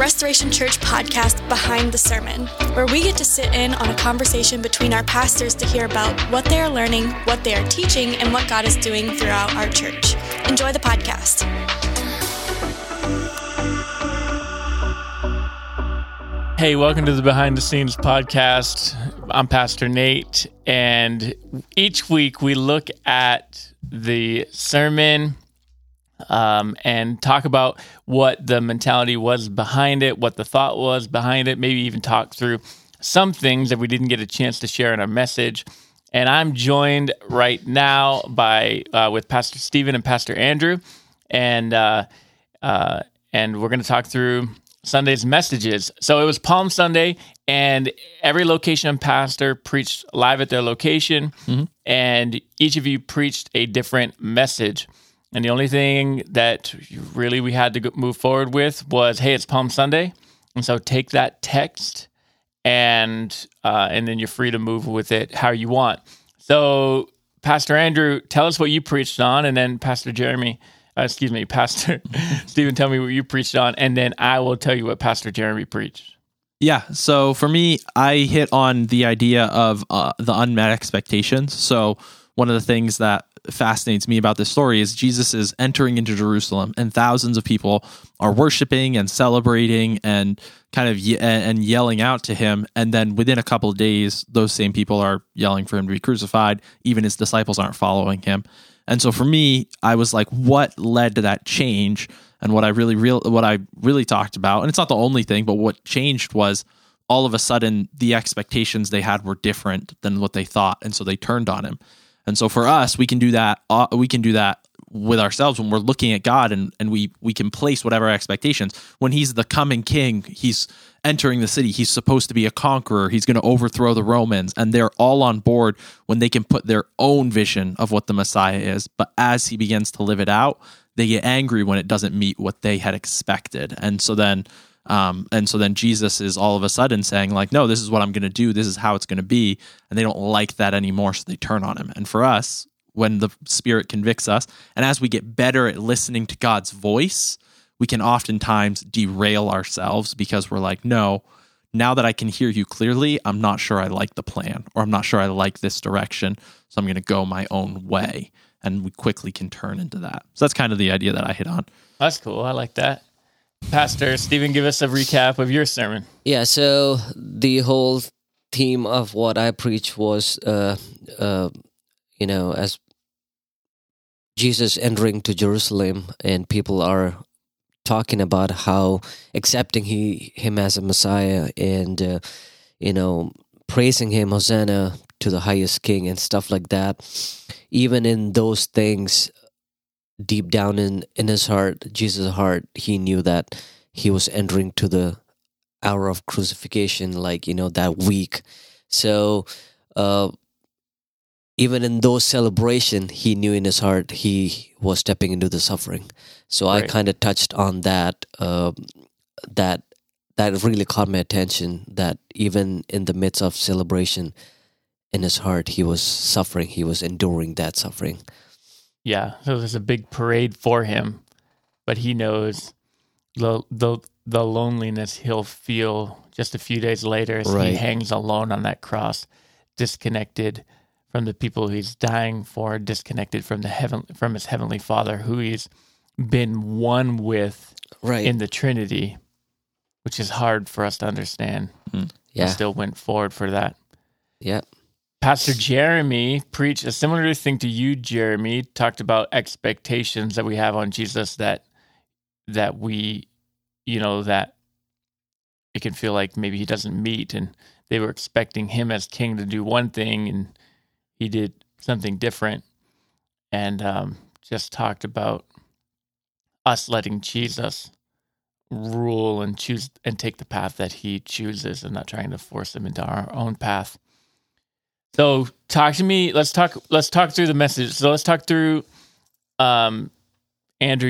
Restoration Church podcast Behind the Sermon, where we get to sit in on a conversation between our pastors to hear about what they are learning, what they are teaching, and what God is doing throughout our church. Enjoy the podcast. Hey, welcome to the Behind the Scenes podcast. I'm Pastor Nate, and each week we look at the sermon and talk about what the mentality was behind it, what the thought was behind it, maybe even talk through some things that we didn't get a chance to share in our message. And I'm joined right now by with Pastor Stephen and Pastor Andrew, and we're going to talk through Sunday's messages. So it was Palm Sunday, and every location pastor preached live at their location, and each of you preached a different message. And the only thing that really we had to move forward with was, hey, it's Palm Sunday, and so take that text, and then you're free to move with it how you want. So, Pastor Andrew, tell us what you preached on, and then Pastor Stephen, tell me what you preached on, and then I will tell you what Pastor Jeremy preached. Yeah, so for me, I hit on the idea of the unmet expectations. So one of the things that fascinates me about this story is Jesus is entering into Jerusalem, and thousands of people are worshiping and celebrating and kind of yelling out to him. And then within a couple of days, those same people are yelling for him to be crucified. Even his disciples aren't following him. And so for me, I was like, what led to that change? And what I really talked about, and it's not the only thing, but what changed was all of a sudden the expectations they had were different than what they thought. And so they turned on him. And so for us, we can do that. We can do that with ourselves when we're looking at God, and we can place whatever expectations. When he's the coming king, he's entering the city. He's supposed to be a conqueror. He's going to overthrow the Romans, and they're all on board when they can put their own vision of what the Messiah is. But as he begins to live it out, they get angry when it doesn't meet what they had expected. And so then Jesus is all of a sudden saying, like, no, this is what I'm going to do. This is how it's going to be. And they don't like that anymore, so they turn on him. And for us, when the Spirit convicts us, and as we get better at listening to God's voice, we can oftentimes derail ourselves because we're like, no, now that I can hear you clearly, I'm not sure I like the plan, or I'm not sure I like this direction, so I'm going to go my own way. And we quickly can turn into that. So that's kind of the idea that I hit on. That's cool. I like that. Pastor Stephen, give us a recap of your sermon. Yeah, so the whole theme of what I preached was, as Jesus entering to Jerusalem, and people are talking about how accepting him as a Messiah, and, praising him, Hosanna to the highest king, and stuff like that. Even in those things, deep down in his heart, Jesus' heart, he knew that he was entering to the hour of crucifixion, that week. So even in those celebrations, he knew in his heart he was stepping into the suffering. So right. I kind of touched on that. That really caught my attention, that even in the midst of celebration, in his heart, he was suffering. He was enduring that suffering. Yeah, so there's a big parade for him, but he knows the loneliness he'll feel just a few days later as right. He hangs alone on that cross, disconnected from the people he's dying for, disconnected from from his heavenly Father, who he's been one with right. in the Trinity, which is hard for us to understand. Mm-hmm. Yeah, he still went forward for that. Yeah. Pastor Jeremy preached a similar thing to you, Jeremy, talked about expectations that we have on Jesus that we, that it can feel like maybe he doesn't meet, and they were expecting him as king to do one thing, and he did something different, and just talked about us letting Jesus rule and choose and take the path that he chooses and not trying to force him into our own path. So talk to me. Let's talk through the message. So let's talk through, Andrew,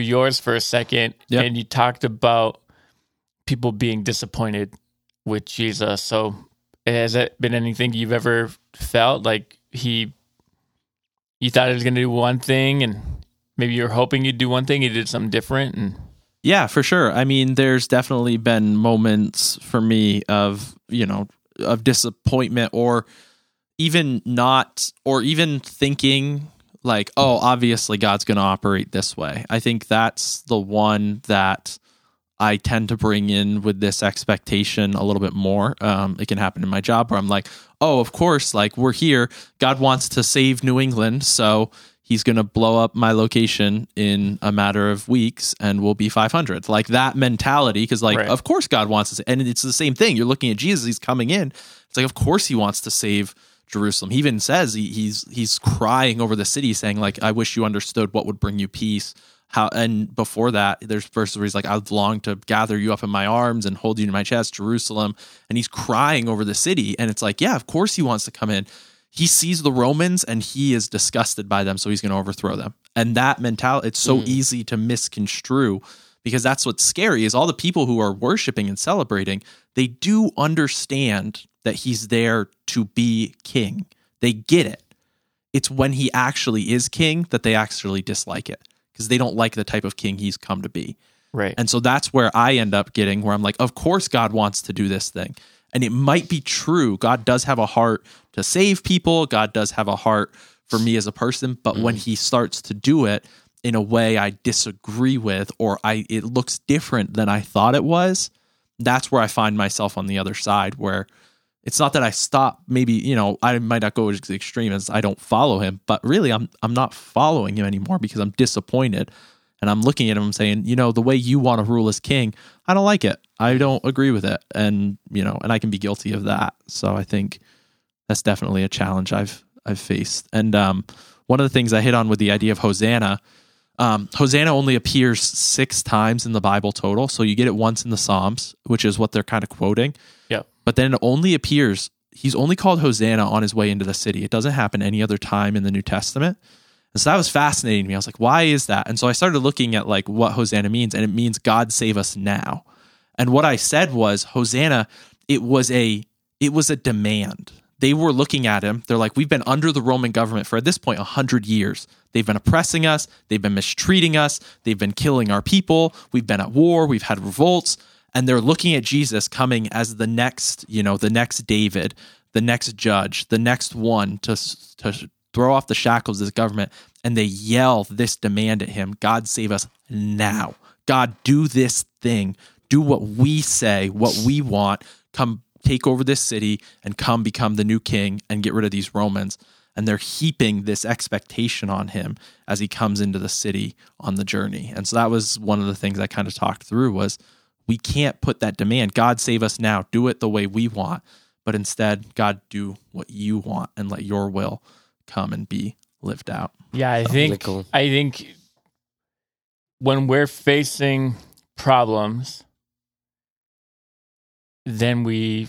yours for a second. Yep. And you talked about people being disappointed with Jesus. So has it been anything you've ever felt like you thought he was going to do one thing, and maybe you were hoping he'd do one thing, he did something different? And Yeah, for sure. I mean, there's definitely been moments for me of, you know, of disappointment or even not, or even thinking like, oh, obviously God's going to operate this way. I think that's the one that I tend to bring in with this expectation a little bit more. It can happen in my job where I'm like, oh, of course, like we're here. God wants to save New England. So he's going to blow up my location in a matter of weeks and we'll be 500. Like that mentality, because like, Of course God wants us. And it's the same thing. You're looking at Jesus, he's coming in. It's like, of course he wants to save Jerusalem. He even says he's crying over the city saying like, I wish you understood what would bring you peace. How, and before that, there's verses where he's like, I've longed to gather you up in my arms and hold you to my chest, Jerusalem. And he's crying over the city. And it's like, yeah, of course he wants to come in. He sees the Romans and he is disgusted by them. So he's going to overthrow them. And that mentality, it's so easy to misconstrue, because that's what's scary is all the people who are worshiping and celebrating, they do understand that he's there to be king. They get it. It's when he actually is king that they actually dislike it, because they don't like the type of king he's come to be. Right. And so that's where I end up getting where I'm like, of course God wants to do this thing. And it might be true. God does have a heart to save people. God does have a heart for me as a person. But when he starts to do it in a way I disagree with, or it looks different than I thought it was, that's where I find myself on the other side, where it's not that I stop. Maybe, you know, I might not go to the extreme as I don't follow him, but really I'm not following him anymore because I'm disappointed. And I'm looking at him saying, you know, the way you want to rule as king, I don't like it. I don't agree with it. And, you know, and I can be guilty of that. So I think that's definitely a challenge I've faced. And one of the things I hit on with the idea of Hosanna, Hosanna only appears 6 times in the Bible total. So you get it once in the Psalms, which is what they're kind of quoting. Yeah. But then it only appears, he's only called Hosanna on his way into the city. It doesn't happen any other time in the New Testament. And so that was fascinating to me. I was like, why is that? And so I started looking at like what Hosanna means, and it means God save us now. And what I said was Hosanna, it was a demand. They were looking at him. They're like, we've been under the Roman government for at this point 100 years. They've been oppressing us. They've been mistreating us. They've been killing our people. We've been at war. We've had revolts. And they're looking at Jesus coming as the next, you know, the next David, the next judge, the next one to throw off the shackles of this government. And they yell this demand at him, God save us now. God, do this thing. Do what we say, what we want. Come take over this city and come become the new king and get rid of these Romans. And they're heaping this expectation on him as he comes into the city on the journey. And so that was one of the things I kind of talked through was, we can't put that demand, God save us now, do it the way we want, but instead, God, do what you want and let your will come and be lived out. Yeah, I think when we're facing problems, then we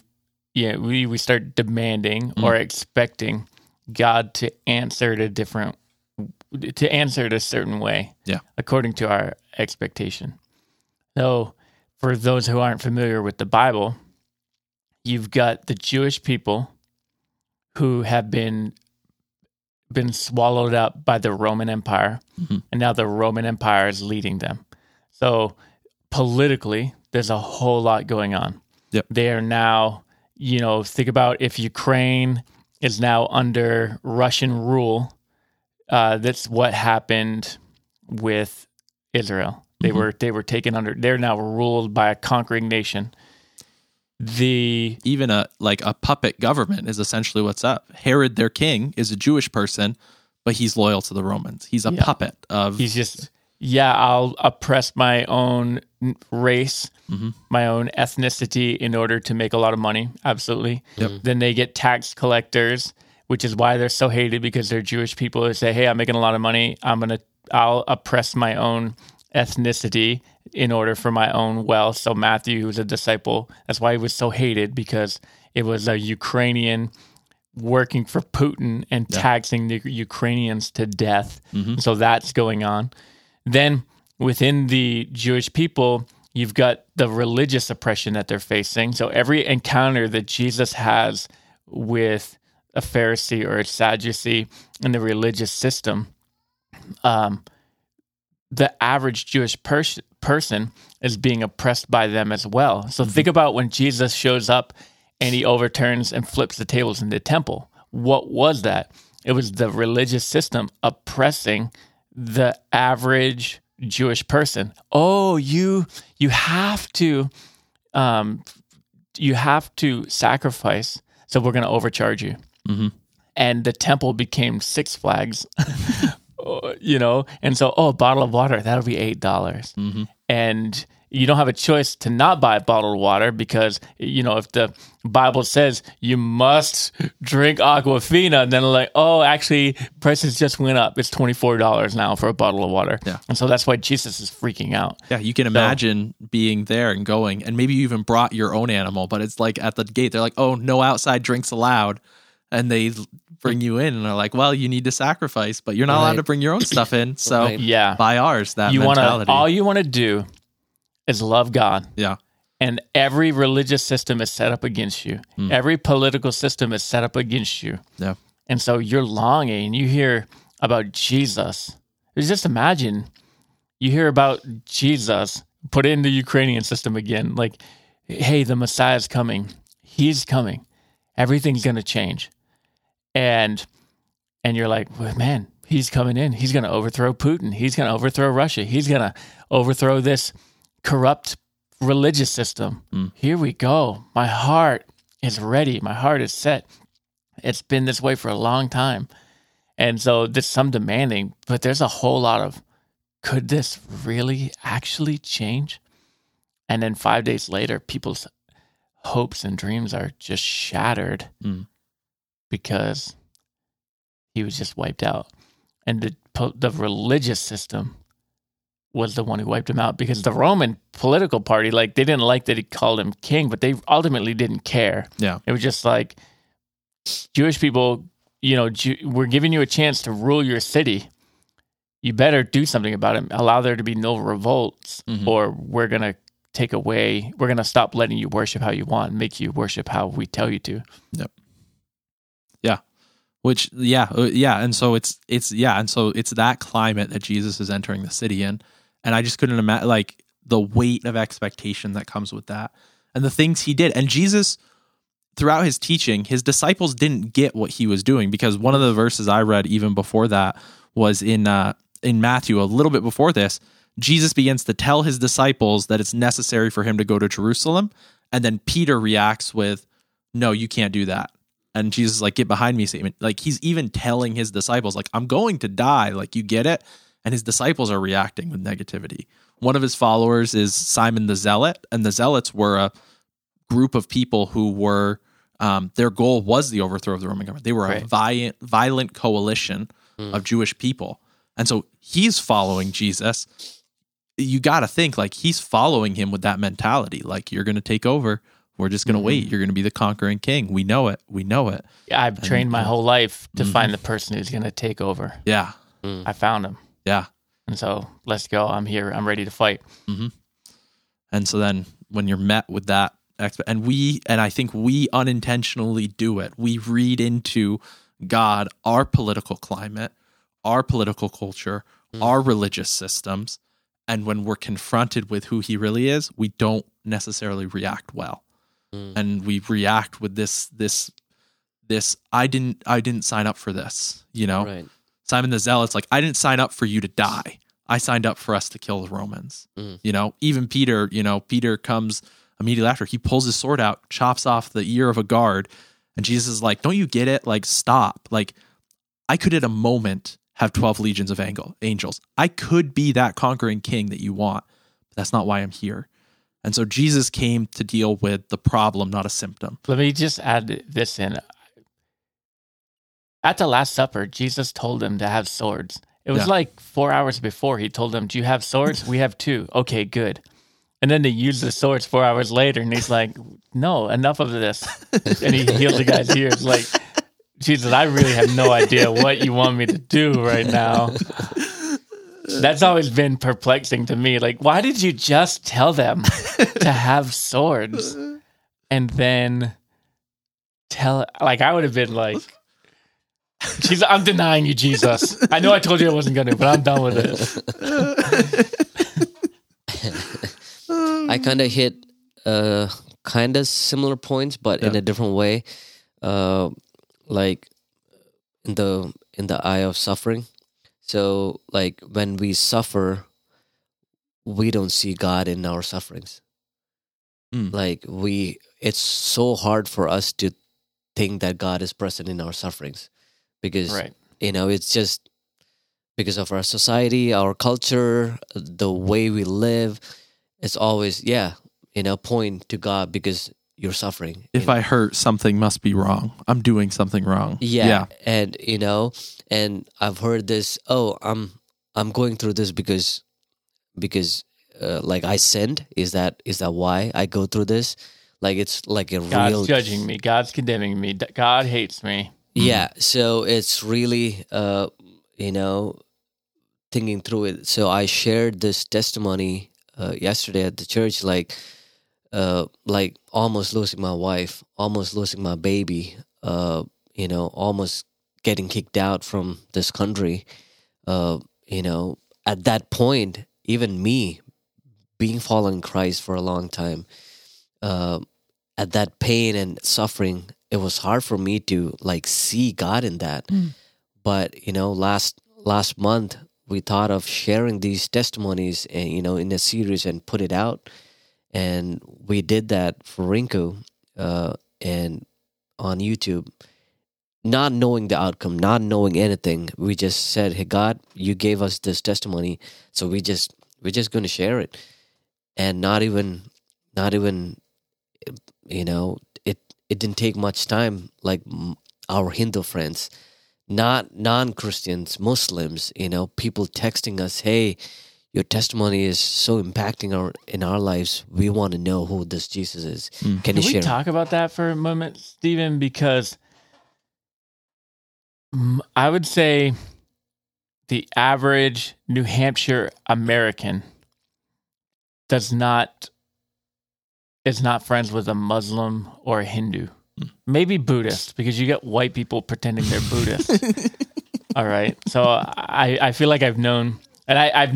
start demanding or expecting God to answer it a certain way, according to our expectation. So, for those who aren't familiar with the Bible, you've got the Jewish people who have been swallowed up by the Roman Empire, and now the Roman Empire is leading them. So politically, there's a whole lot going on. Yep. They are now, you know, think about if Ukraine is now under Russian rule, that's what happened with Israel. They were taken under. They're now ruled by a conquering nation. Even a puppet government is essentially what's up. Herod, their king, is a Jewish person, but he's loyal to the Romans. He's a puppet of. He's just I'll oppress my own race, my own ethnicity in order to make a lot of money. Absolutely. Yep. Then they get tax collectors, which is why they're so hated, because they're Jewish people who say, "Hey, I'm making a lot of money. I'll oppress my own ethnicity in order for my own wealth." So Matthew, who's a disciple, that's why he was so hated, because it was a Ukrainian working for Putin and taxing the Ukrainians to death. So that's going on. Then within the Jewish people, you've got the religious oppression that they're facing. So every encounter that Jesus has with a Pharisee or a Sadducee in the religious system, the average Jewish person is being oppressed by them as well. So think about when Jesus shows up and he overturns and flips the tables in the temple. What was that? It was the religious system oppressing the average Jewish person. Oh, you have to sacrifice, so we're going to overcharge you. Mm-hmm. And the temple became Six Flags, you know? And so, a bottle of water, that'll be $8. Mm-hmm. And you don't have a choice to not buy a bottle of water because, you know, if the Bible says you must drink Aquafina, then like, oh, actually, prices just went up. It's $24 now for a bottle of water. Yeah. And so that's why Jesus is freaking out. Yeah, you can imagine being there and going, and maybe you even brought your own animal, but it's like at the gate, they're like, oh, no outside drinks allowed. And they bring you in and are like, well, you need to sacrifice, but you're not allowed to bring your own stuff in. So buy ours, that mentality. All you want to do is love God. Yeah. And every religious system is set up against you. Mm. Every political system is set up against you. Yeah. And so you're longing, and you hear about Jesus. Just imagine you hear about Jesus, put in the Ukrainian system again, like, hey, the Messiah's coming. He's coming. Everything's going to change. And you're like, well, man, he's coming in. He's going to overthrow Putin. He's going to overthrow Russia. He's going to overthrow this corrupt religious system. Mm. Here we go. My heart is ready. My heart is set. It's been this way for a long time. And so there's some demanding, but there's a whole lot of, could this really actually change? And then 5 days later, people's hopes and dreams are just shattered because he was just wiped out. And the religious system was the one who wiped him out, because the Roman political party, like, they didn't like that he called him king, but they ultimately didn't care. Yeah. It was just like, Jewish people, you know, we're giving you a chance to rule your city. You better do something about it. Allow there to be no revolts, or we're going to take away, we're going to stop letting you worship how you want and make you worship how we tell you to. Yep. Yeah. Which, and so it's that climate that Jesus is entering the city in. And I just couldn't imagine, like, the weight of expectation that comes with that and the things he did. And Jesus, throughout his teaching, his disciples didn't get what he was doing, because one of the verses I read even before that was in Matthew, a little bit before this. Jesus begins to tell his disciples that it's necessary for him to go to Jerusalem. And then Peter reacts with, no, you can't do that. And Jesus is like, get behind me, Satan. Like, he's even telling his disciples, like, I'm going to die. Like, you get it? And his disciples are reacting with negativity. One of his followers is Simon the Zealot, and the Zealots were a group of people who were, their goal was the overthrow of the Roman government. They were a violent coalition of Jewish people. And so he's following Jesus. You got to think, like, he's following him with that mentality. Like, you're going to take over. We're just going to wait. You're going to be the conquering king. We know it. We know it. Yeah, I've trained my whole life to find the person who's going to take over. Yeah. Mm. I found him. Yeah. And so, let's go. I'm here. I'm ready to fight. Mm-hmm. And so then when you're met with that, and I think we unintentionally do it. We read into God, our political climate, our political culture, our religious systems. And when we're confronted with who he really is, we don't necessarily react well. And we react with this, I didn't sign up for this, you know? Right. Simon the Zealot's like, I didn't sign up for you to die. I signed up for us to kill the Romans. You know, even Peter, you know, Peter comes immediately after. He pulls his sword out, chops off the ear of a guard. And Jesus is like, don't you get it? Like, stop. Like, I could at a moment have 12 legions of angels. I could be that conquering king that you want, but that's not why I'm here. And so Jesus came to deal with the problem, not a symptom. Let me just add this in. At the Last Supper, Jesus told them to have swords. It was like 4 hours before he told them, do you have swords? We have two. Okay, good. And then they use the swords 4 hours later, and he's like, no, enough of this. And he heals the guy's ears. Like, Jesus, I really have no idea what you want me to do right now. That's always been perplexing to me. Like, why did you just tell them to have swords and then tell? Like, I would have been like, She's like, I'm denying you, Jesus. I know I told you I wasn't going to, but I'm done with it. I kind of hit kind of similar points, but in a different way. Like in the eye of suffering. So like when we suffer, we don't see God in our sufferings. Like it's so hard for us to think that God is present in our sufferings because, you know, it's just because of our society, our culture, the way we live. It's always, you know, point to God because you're suffering. If I hurt, something must be wrong. I'm doing something wrong. Yeah. And, you know, and I've heard this, I'm going through this because like I sinned. Is that why I go through this? Like it's like a God's real... God's judging me. God's condemning me. God hates me. Yeah. So it's really, you know, thinking through it. So I shared this testimony yesterday at the church, like almost losing my wife, almost losing my baby, you know, almost getting kicked out from this country. You know, at that point, even me being following Christ for a long time, at that pain and suffering, it was hard for me to like see God in that. But, you know, last month we thought of sharing these testimonies and, you know, in a series and put it out. And we did that for Rinku and on YouTube, not knowing the outcome, not knowing anything. We just said, hey, God, you gave us this testimony. So we're just going to share it and not even, you know, it didn't take much time. Like our Hindu friends, not non-Christians, Muslims, you know, people texting us, hey, your testimony is so impacting in our lives. We want to know who this Jesus is. Can you share? Talk about that for a moment, Stephen? Because I would say the average New Hampshire American is not friends with a Muslim or a Hindu. Maybe Buddhist, because you get white people pretending they're Buddhist. All right. So I feel like I've known... And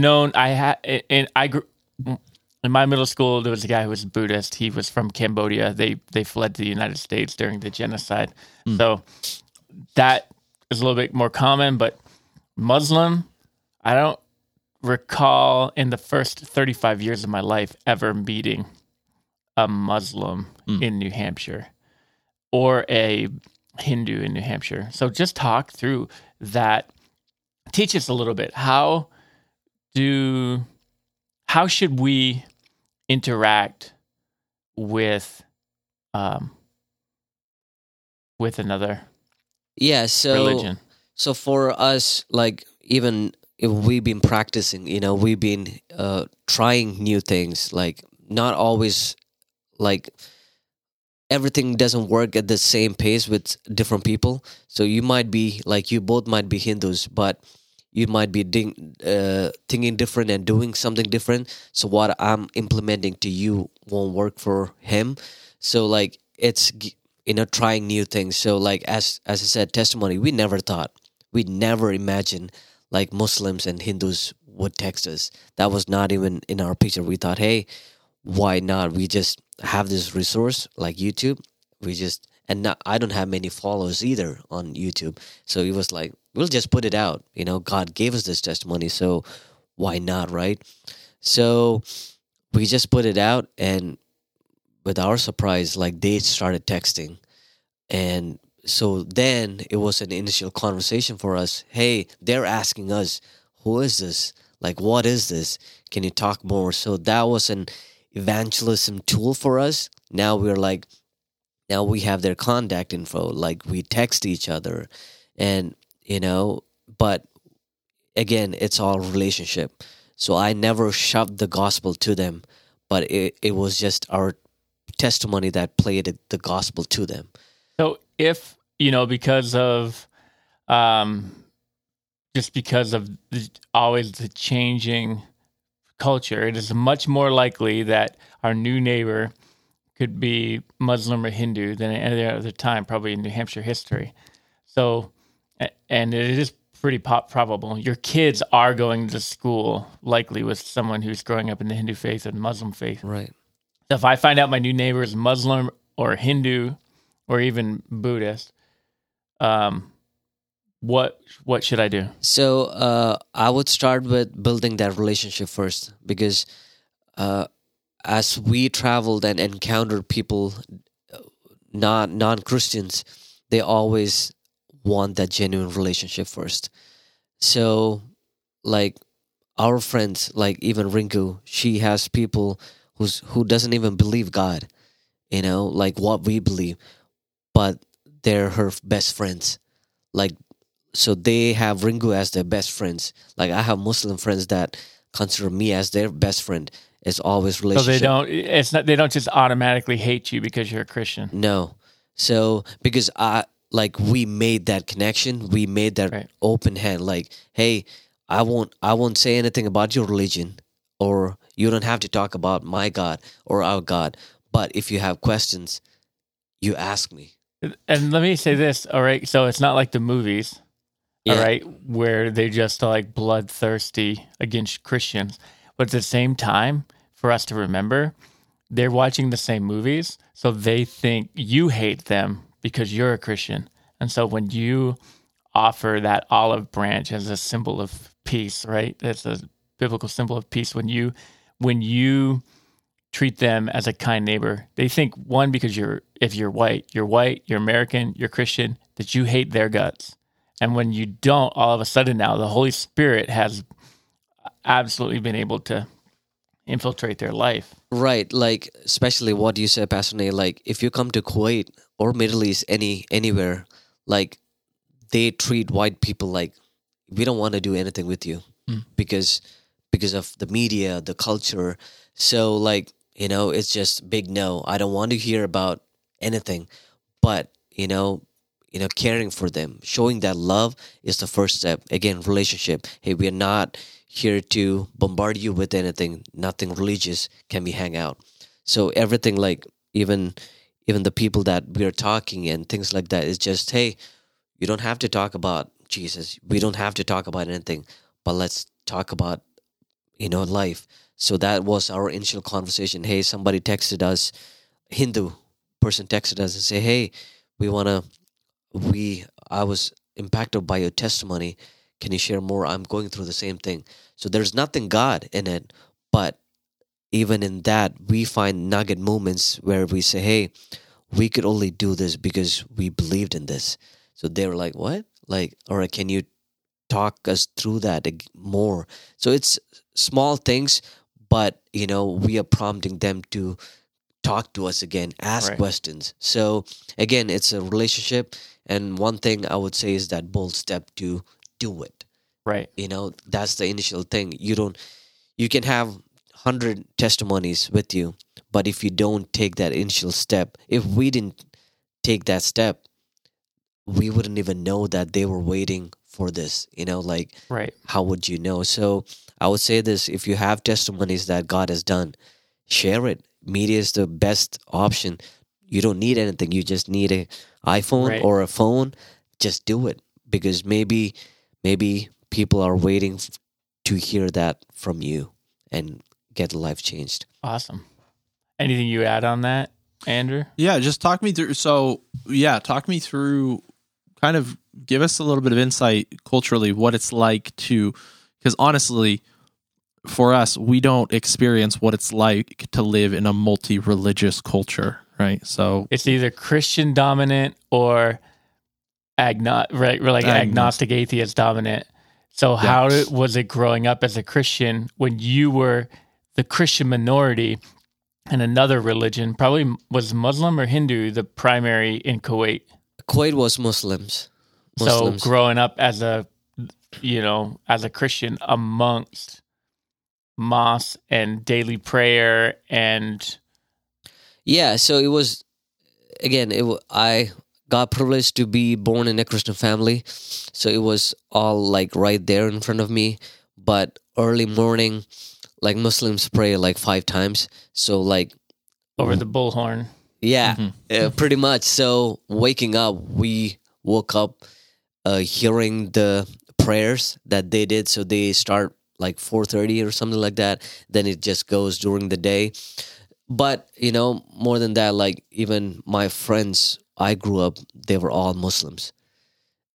in my middle school, there was a guy who was Buddhist. He was from Cambodia. They fled to the United States during the genocide. So that is a little bit more common, but Muslim, I don't recall in the first 35 years of my life ever meeting a Muslim in New Hampshire or a Hindu in New Hampshire. So just talk through that. Teach us a little bit. How should we interact with another religion? So for us, like even if we've been practicing, you know, we've been trying new things, like not always like everything doesn't work at the same pace with different people. So you might be like, you both might be Hindus, but you might be thinking different and doing something different. So what I'm implementing to you won't work for him. So like it's, you know, trying new things. So like as I said, testimony, we never imagined like Muslims and Hindus would text us. That was not even in our picture. We thought, hey, why not? We just have this resource like YouTube. I don't have many followers either on YouTube. So it was like, we'll just put it out. You know, God gave us this testimony, so why not, right? So we just put it out, and with our surprise, like they started texting. And so then it was an initial conversation for us. Hey, they're asking us, who is this? Like, what is this? Can you talk more? So that was an evangelism tool for us. Now we have their contact info. Like we text each other and... You know, but again, it's all relationship. So I never shoved the gospel to them, but it was just our testimony that played the gospel to them. So if, you know, because of always the changing culture, it is much more likely that our new neighbor could be Muslim or Hindu than at any other time, probably in New Hampshire history. So... and it is pretty probable. Your kids are going to school likely with someone who's growing up in the Hindu faith and Muslim faith. Right. So if I find out my new neighbor is Muslim or Hindu or even Buddhist, what should I do? So I would start with building that relationship first, because as we traveled and encountered people, non-Christians, they always want that genuine relationship first. So like our friends, like even Rinku, she has people who doesn't even believe God, you know, like what we believe, but they're her best friends. Like, so they have Ringu as their best friends. Like I have Muslim friends that consider me as their best friend. It's always relationship. So they don't just automatically hate you because you're a Christian. No. So because we made that connection, we made that right. Open hand. Like, hey, I won't say anything about your religion, or you don't have to talk about my God or our God. But if you have questions, you ask me. And let me say this, all right? So it's not like the movies, all right, where they just are like bloodthirsty against Christians. But at the same time, for us to remember, they're watching the same movies, so they think you hate them because you're a Christian. And so when you offer that olive branch as a symbol of peace, right? That's a biblical symbol of peace. When you treat them as a kind neighbor, they think, one, because if you're white, you're American, you're Christian, that you hate their guts. And when you don't, all of a sudden now the Holy Spirit has absolutely been able to infiltrate their life. Right. Like, especially what you said, Pastor Nate, like if you come to Kuwait or Middle East, anywhere, like they treat white people like, we don't want to do anything with you because of the media, the culture. So like, you know, it's just big no. I don't want to hear about anything, but you know, caring for them, showing that love is the first step. Again, relationship. Hey, we're not here to bombard you with anything. Nothing religious. Can we hang out? So everything, like even the people that we are talking and things like that, is just, hey, you don't have to talk about Jesus. We don't have to talk about anything, but let's talk about, you know, life. So that was our initial conversation. Hey, somebody texted us, Hindu person texted us and say, hey, I was impacted by your testimony. Can you share more? I'm going through the same thing. So there's nothing God in it, but even in that, we find nugget moments where we say, hey, we could only do this because we believed in this. So they were like, what? Like, all right, can you talk us through that more? So it's small things, but, you know, we are prompting them to talk to us again, ask right. questions. So again, it's a relationship. And one thing I would say is that bold step to do it. Right. You know, that's the initial thing. You can have 100 testimonies with you, but if you don't take that initial step, if we didn't take that step, we wouldn't even know that they were waiting for this, you know, like, right. How would you know? So I would say this, if you have testimonies that God has done, share it. Media is the best option. You don't need anything. You just need an iPhone right. or a phone. Just do it, because maybe people are waiting to hear that from you and get life changed. Awesome. Anything you add on that, Andrew? Yeah, just talk me through. So yeah, talk me through, kind of give us a little bit of insight culturally, what it's like to, because honestly, for us, we don't experience what it's like to live in a multi-religious culture, right? So it's either Christian dominant or right? We're like agnostic, atheist dominant. So yes. How was it growing up as a Christian when you were the Christian minority and another religion? Probably was Muslim or Hindu the primary in Kuwait? Kuwait was Muslims. So growing up as a Christian amongst mosque and daily prayer and so it was, again, I got privileged to be born in a Christian family, so it was all like right there in front of me. But early morning, like Muslims pray like 5 times, so like over the bullhorn, pretty much. So waking up, we woke up hearing the prayers that they did. So they start like 4:30 or something like that. Then it just goes during the day. But, you know, more than that, like even my friends, I grew up, they were all Muslims.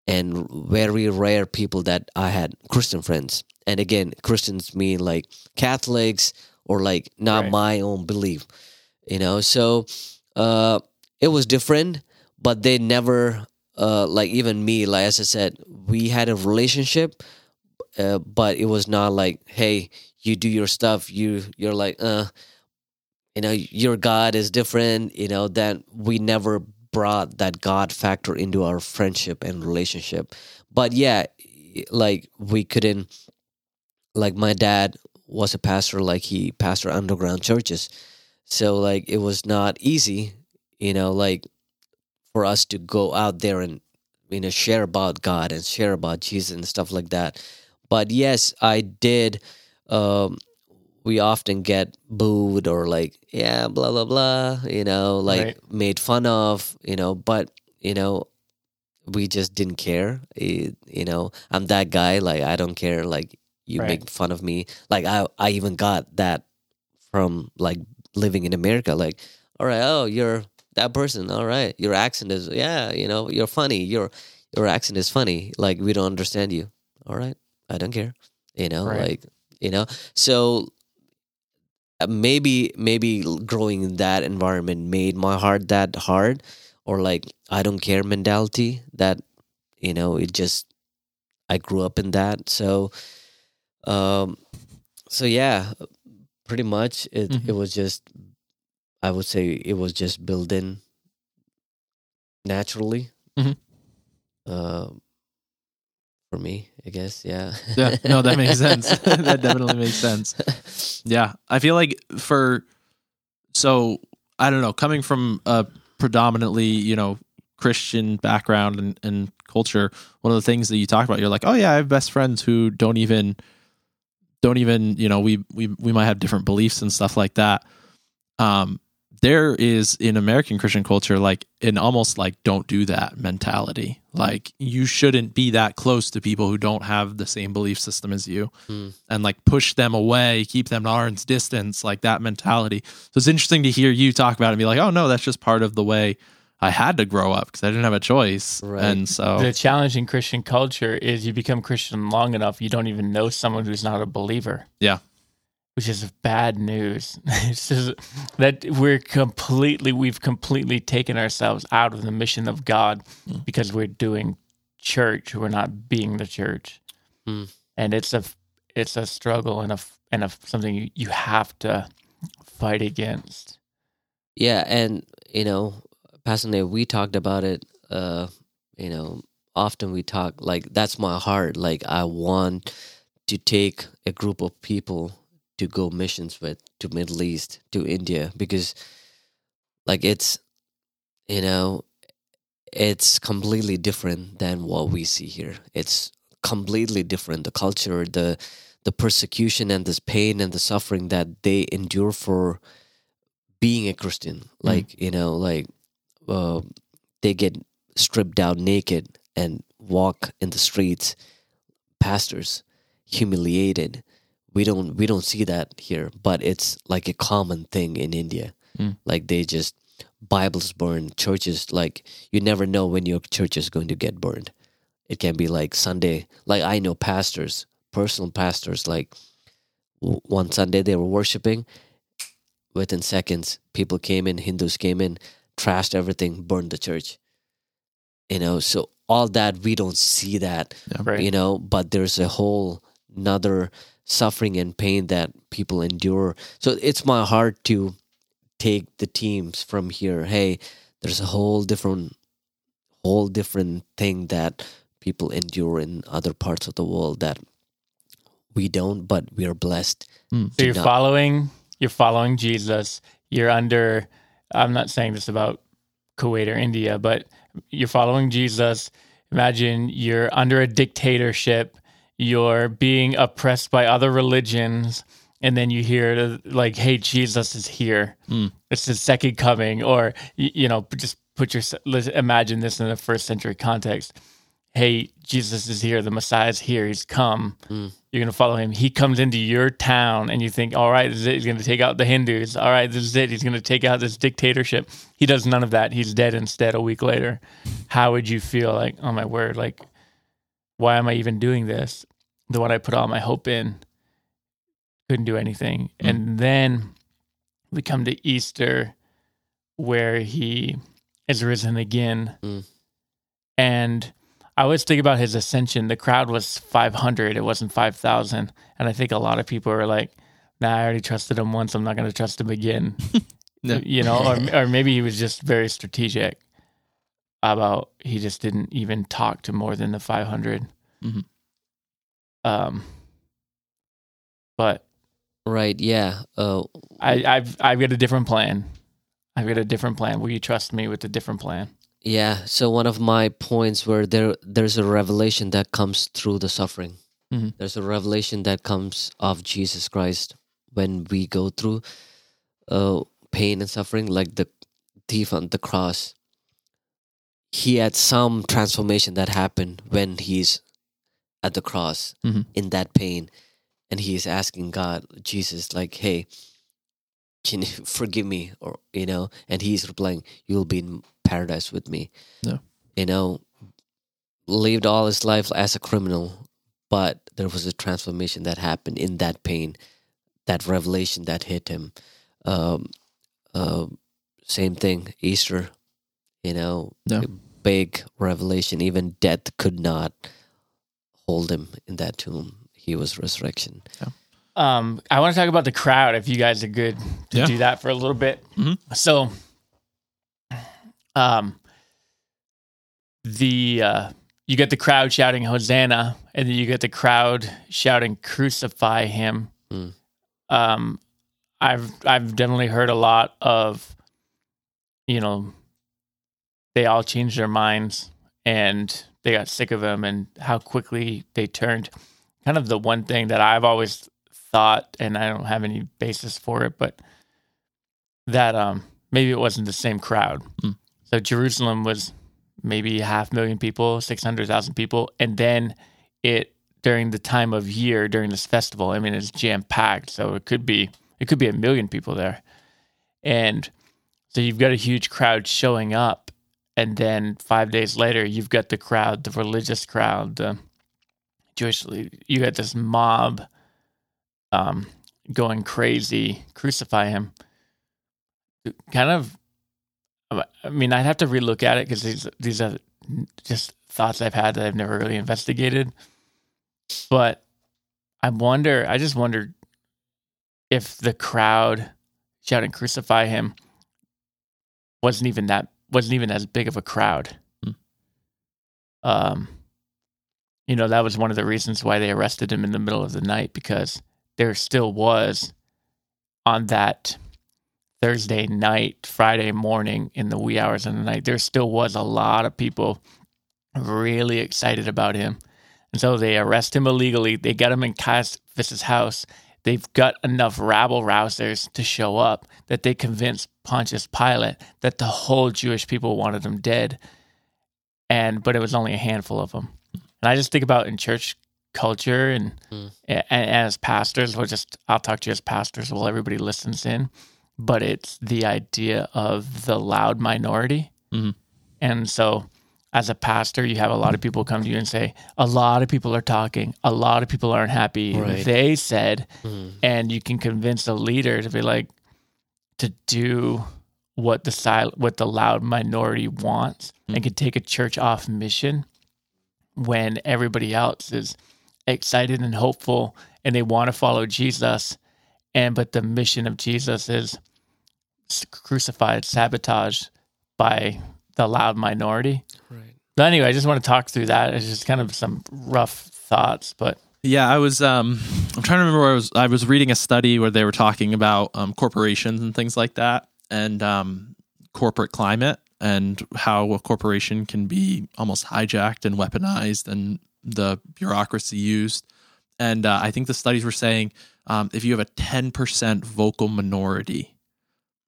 And very rare people that I had Christian friends. And again, Christians mean like Catholics or like not right. my own belief, you know. So it was different, but they never, like even me, like as I said, we had a relationship, but it was not like, hey, you do your stuff. You're like, you know, your God is different, you know, that we never brought that God factor into our friendship and relationship. But yeah, like we couldn't, like my dad was a pastor, like he pastored underground churches. So like it was not easy, you know, like for us to go out there and, you know, share about God and share about Jesus and stuff like that. But yes, I did. We often get booed or like, yeah, blah, blah, blah, you know, like right. made fun of, you know, but, you know, we just didn't care. It, you know, I'm that guy, like, I don't care, like, you right. make fun of me. Like, I even got that from, like, living in America. Like, all right, oh, you're that person, all right, your accent is, yeah, you know, you're funny, your accent is funny, like, we don't understand you, all right, I don't care, you know, right. like, you know, so... Maybe growing in that environment made my heart that hard, or like I don't care mentality that, you know, it just, I grew up in that. So, so yeah, pretty much it, mm-hmm. it was just, I would say it was just built in naturally, mm-hmm. For me, I guess, yeah. Yeah, no, that makes sense. That definitely makes sense. Yeah, I feel like so I don't know, coming from a predominantly, you know, Christian background and culture, one of the things that you talk about, you're like, oh yeah, I have best friends who don't even, you know, we might have different beliefs and stuff like that. There is in American Christian culture, like an almost like don't do that mentality. Like you shouldn't be that close to people who don't have the same belief system as you and like push them away, keep them at arm's distance, like that mentality. So it's interesting to hear you talk about it and be like, oh no, that's just part of the way I had to grow up because I didn't have a choice. Right. And so the challenge in Christian culture is you become Christian long enough, you don't even know someone who's not a believer. Yeah. Which is bad news. This is that we've completely taken ourselves out of the mission of God because we're doing church. We're not being the church, and it's a struggle and a something you have to fight against. Yeah, and you know, Pastor Nate, we talked about it. You know, often we talk like that's my heart. Like I want to take a group of people to go missions with, to Middle East, to India, because like it's, you know, it's completely different than what we see here. It's completely different. The culture, the persecution and this pain and the suffering that they endure for being a Christian, like, you know, like they get stripped down naked and walk in the streets, pastors humiliated. We don't see that here, but it's like a common thing in India. Like they just, Bibles burn, churches, like you never know when your church is going to get burned. It can be like Sunday. Like I know pastors, personal pastors, like one Sunday they were worshiping. Within seconds, people came in, Hindus came in, trashed everything, burned the church. You know, so all that, we don't see that, right. you know, but there's a whole another suffering and pain that people endure. So it's my heart to take the teams from here. Hey, there's a whole different thing that people endure in other parts of the world that we don't, but we are blessed. So you're following Jesus. You're under, I'm not saying this about Kuwait or India, but you're following Jesus. Imagine you're under a dictatorship. You're being oppressed by other religions, and then you hear like, hey, Jesus is here. It's his second coming, or, you know, just imagine this in a first century context. hey, Jesus is here, the Messiah's here, he's come, you're going to follow him. He comes into your town and you think, all right, this is it, he's going to take out the Hindus. All right, this is it, he's going to take out this dictatorship. He does none of that. He's dead instead a week later. How would you feel? Like, oh my word, like, why am I even doing this? The one I put all my hope in couldn't do anything. And then we come to Easter where he is risen again. And I always think about his ascension. The crowd was 500. It wasn't 5,000. And I think a lot of people are like, nah, I already trusted him once. I'm not going to trust him again. You know, or maybe he was just very strategic about, he just didn't even talk to more than the 500. But. Right. Yeah. I've got a different plan. I've got a different plan. Will you trust me with a different plan? Yeah, so one of my points where there's a revelation that comes through the suffering. There's a revelation that comes of Jesus Christ when we go through pain and suffering, like the thief on the cross. He had some transformation that happened when he's at the cross in that pain. And he is asking God, Jesus, like, hey, can you forgive me? Or, you know, and he's replying, you'll be in paradise with me. You know, lived all his life as a criminal, but there was a transformation that happened in that pain, that revelation that hit him. Same thing, Easter, you know, big revelation. Even death could not hold him in that tomb. He was resurrection. I want to talk about the crowd, if you guys are good to do that for a little bit. So, you get the crowd shouting Hosanna, and then you get the crowd shouting crucify him. I've definitely heard a lot of, you know, they all changed their minds and they got sick of him and how quickly they turned. Kind of the one thing that I've always thought, and I don't have any basis for it, but that, maybe it wasn't the same crowd. So Jerusalem was maybe 500,000 people, 600,000 people. And then it, during the time of year, during this festival, I mean, it's jam packed. So it could be 1,000,000 people there. And so you've got a huge crowd showing up. And then 5 days later, you've got the crowd, the religious crowd, the Jewish, you got this mob, going crazy, crucify him. Kind of, I mean, I'd have to relook at it because these are just thoughts I've had that I've never really investigated. But I just wonder if the crowd shouting crucify him wasn't even as big of a crowd. You know, that was one of the reasons why they arrested him in the middle of the night, because there still was on that Thursday night, Friday morning, in the wee hours of the night, there still was a lot of people really excited about him. And so they arrest him illegally. They got him in Caiaphas' house. They've got enough rabble-rousers to show up that they convinced Pontius Pilate that the whole Jewish people wanted him dead, but it was only a handful of them. And I just think about in church culture and as pastors, I'll talk to you as pastors while everybody listens in. But it's the idea of the loud minority. And so as a pastor, you have a lot of people come to you and say, a lot of people are talking, a lot of people aren't happy. Right. They said, and you can convince a leader to be like, to do what the loud minority wants and can take a church off mission when everybody else is excited and hopeful and they want to follow Jesus. But the mission of Jesus is crucified, sabotaged by the loud minority. Right. But anyway, I just want to talk through that. It's just kind of some rough thoughts, but yeah, I was. I'm trying to remember where I was. I was reading a study where they were talking about corporations and things like that, and corporate climate, and how a corporation can be almost hijacked and weaponized, and the bureaucracy used. And I think the studies were saying if you have a 10% vocal minority,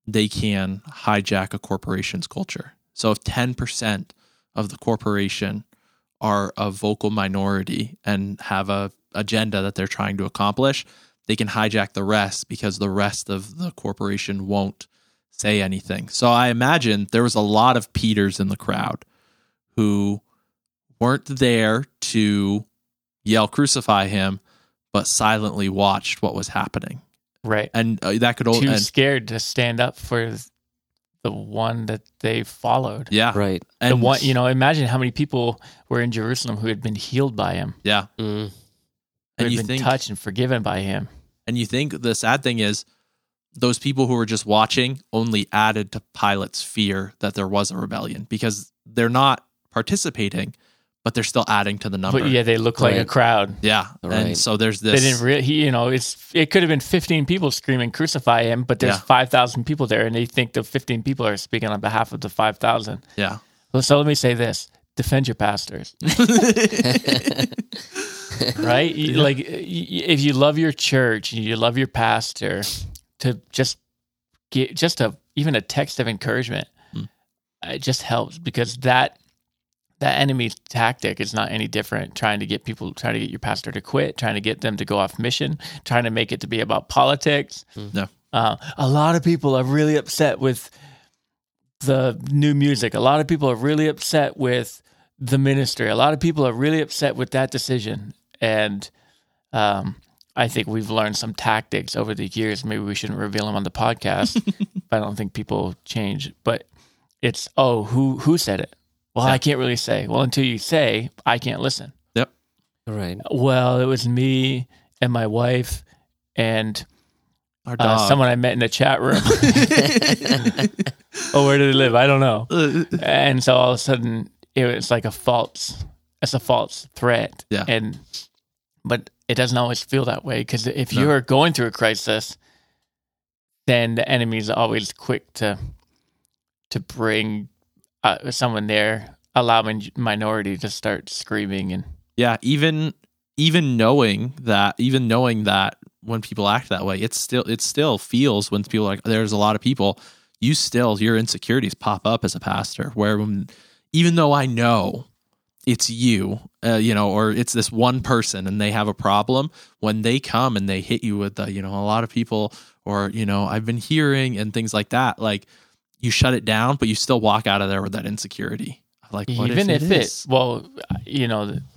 they can hijack a corporation's culture. So if 10% of the corporation are a vocal minority and have a agenda that they're trying to accomplish, they can hijack the rest because the rest of the corporation won't say anything. So I imagine there was a lot of Peters in the crowd who weren't there to yell, "Crucify him," but silently watched what was happening. Right. And that could... Too scared to stand up for the one that they followed. Yeah. Right. And the one, you know, imagine how many people were in Jerusalem who had been healed by him. Yeah. Mm. Who had been touched and forgiven by him. And you think the sad thing is those people who were just watching only added to Pilate's fear that there was a rebellion, because they're not participating, but they're still adding to the number. But yeah, they look like a crowd. Yeah, right. And so there's this. They didn't really, you know, it could have been 15 people screaming, "Crucify him," but there's 5,000 people there, and they think the 15 people are speaking on behalf of the 5,000. Yeah. So let me say this: defend your pastors, right? Yeah. Like, if you love your church, you love your pastor, to just get even a text of encouragement, it just helps, because that enemy tactic is not any different. Trying to get your pastor to quit, trying to get them to go off mission, trying to make it to be about politics. No. A lot of people are really upset with the new music. A lot of people are really upset with the ministry. A lot of people are really upset with that decision. And I think we've learned some tactics over the years. Maybe we shouldn't reveal them on the podcast, but I don't think people change. But it's, who said it? Well, I can't really say. Well, until you say, I can't listen. Yep. Right. Well, it was me and my wife and our dog. Someone I met in the chat room. Oh, where do they live? I don't know. And so all of a sudden, it's like a false threat. Yeah. But it doesn't always feel that way, because if you're going through a crisis, then the enemy's always quick to bring someone there, allowing minority to start screaming. And even knowing that when people act that way, it still feels, when people are like, there's a lot of people, your insecurities pop up as a pastor, where even though I know it's you, or it's this one person and they have a problem, when they come and they hit you with a lot of people, or, I've been hearing and things like that, like, you shut it down, but you still walk out of there with that insecurity. Like, the